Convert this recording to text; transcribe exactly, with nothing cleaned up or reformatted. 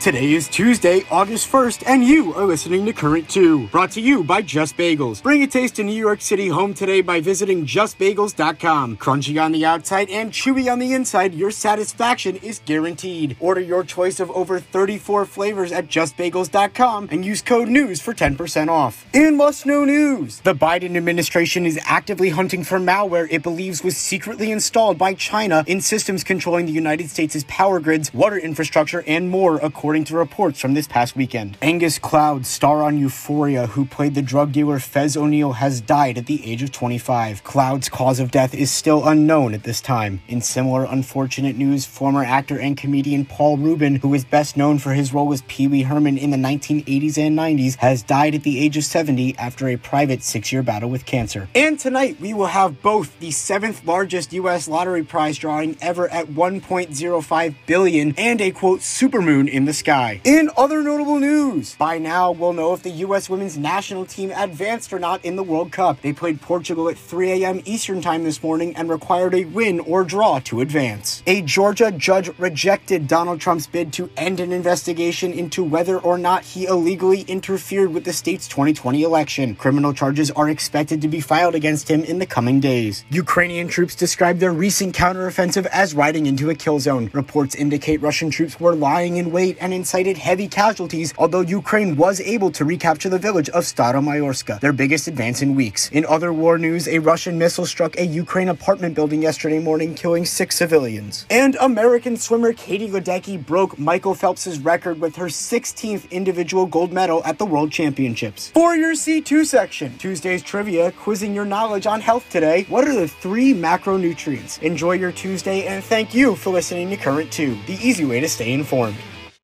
Today is Tuesday, August first, and you are listening to Current two, brought to you by Just Bagels. Bring a taste to New York City home today by visiting just bagels dot com. Crunchy on the outside and chewy on the inside, your satisfaction is guaranteed. Order your choice of over thirty-four flavors at just bagels dot com and use code NEWS for ten percent off. In must know news, the Biden administration is actively hunting for malware it believes was secretly installed by China in systems controlling the United States' power grids, water infrastructure, and more, according According to reports from this past weekend. Angus Cloud, star on Euphoria, who played the drug dealer Fez O'Neill, has died at the age of twenty-five. Cloud's cause of death is still unknown at this time. In similar unfortunate news, former actor and comedian Paul Reubens, who is best known for his role as Pee Wee Herman in the nineteen eighties and nineties, has died at the age of seventy after a private six-year battle with cancer. And tonight, we will have both the seventh largest U S lottery prize drawing ever at one point oh five billion dollars and a, quote, supermoon in the sky. In other notable news, by now we'll know if the U S women's national team advanced or not in the World Cup. They played Portugal at three a.m. Eastern time this morning and required a win or draw to advance. A Georgia judge rejected Donald Trump's bid to end an investigation into whether or not he illegally interfered with the state's twenty twenty election. Criminal charges are expected to be filed against him in the coming days. Ukrainian troops describe their recent counteroffensive as riding into a kill zone. Reports indicate Russian troops were lying in wait and incited heavy casualties, although Ukraine was able to recapture the village of Stato Majorska, their biggest advance in weeks. In other war news, a Russian missile struck a Ukraine apartment building yesterday morning, killing six civilians. And American swimmer Katie Ledecky broke Michael Phelps' record with her sixteenth individual gold medal at the World Championships. For your C two section, Tuesday's trivia, quizzing your knowledge on health today. What are the three macronutrients? Enjoy your Tuesday, and thank you for listening to Current two, the easy way to stay informed.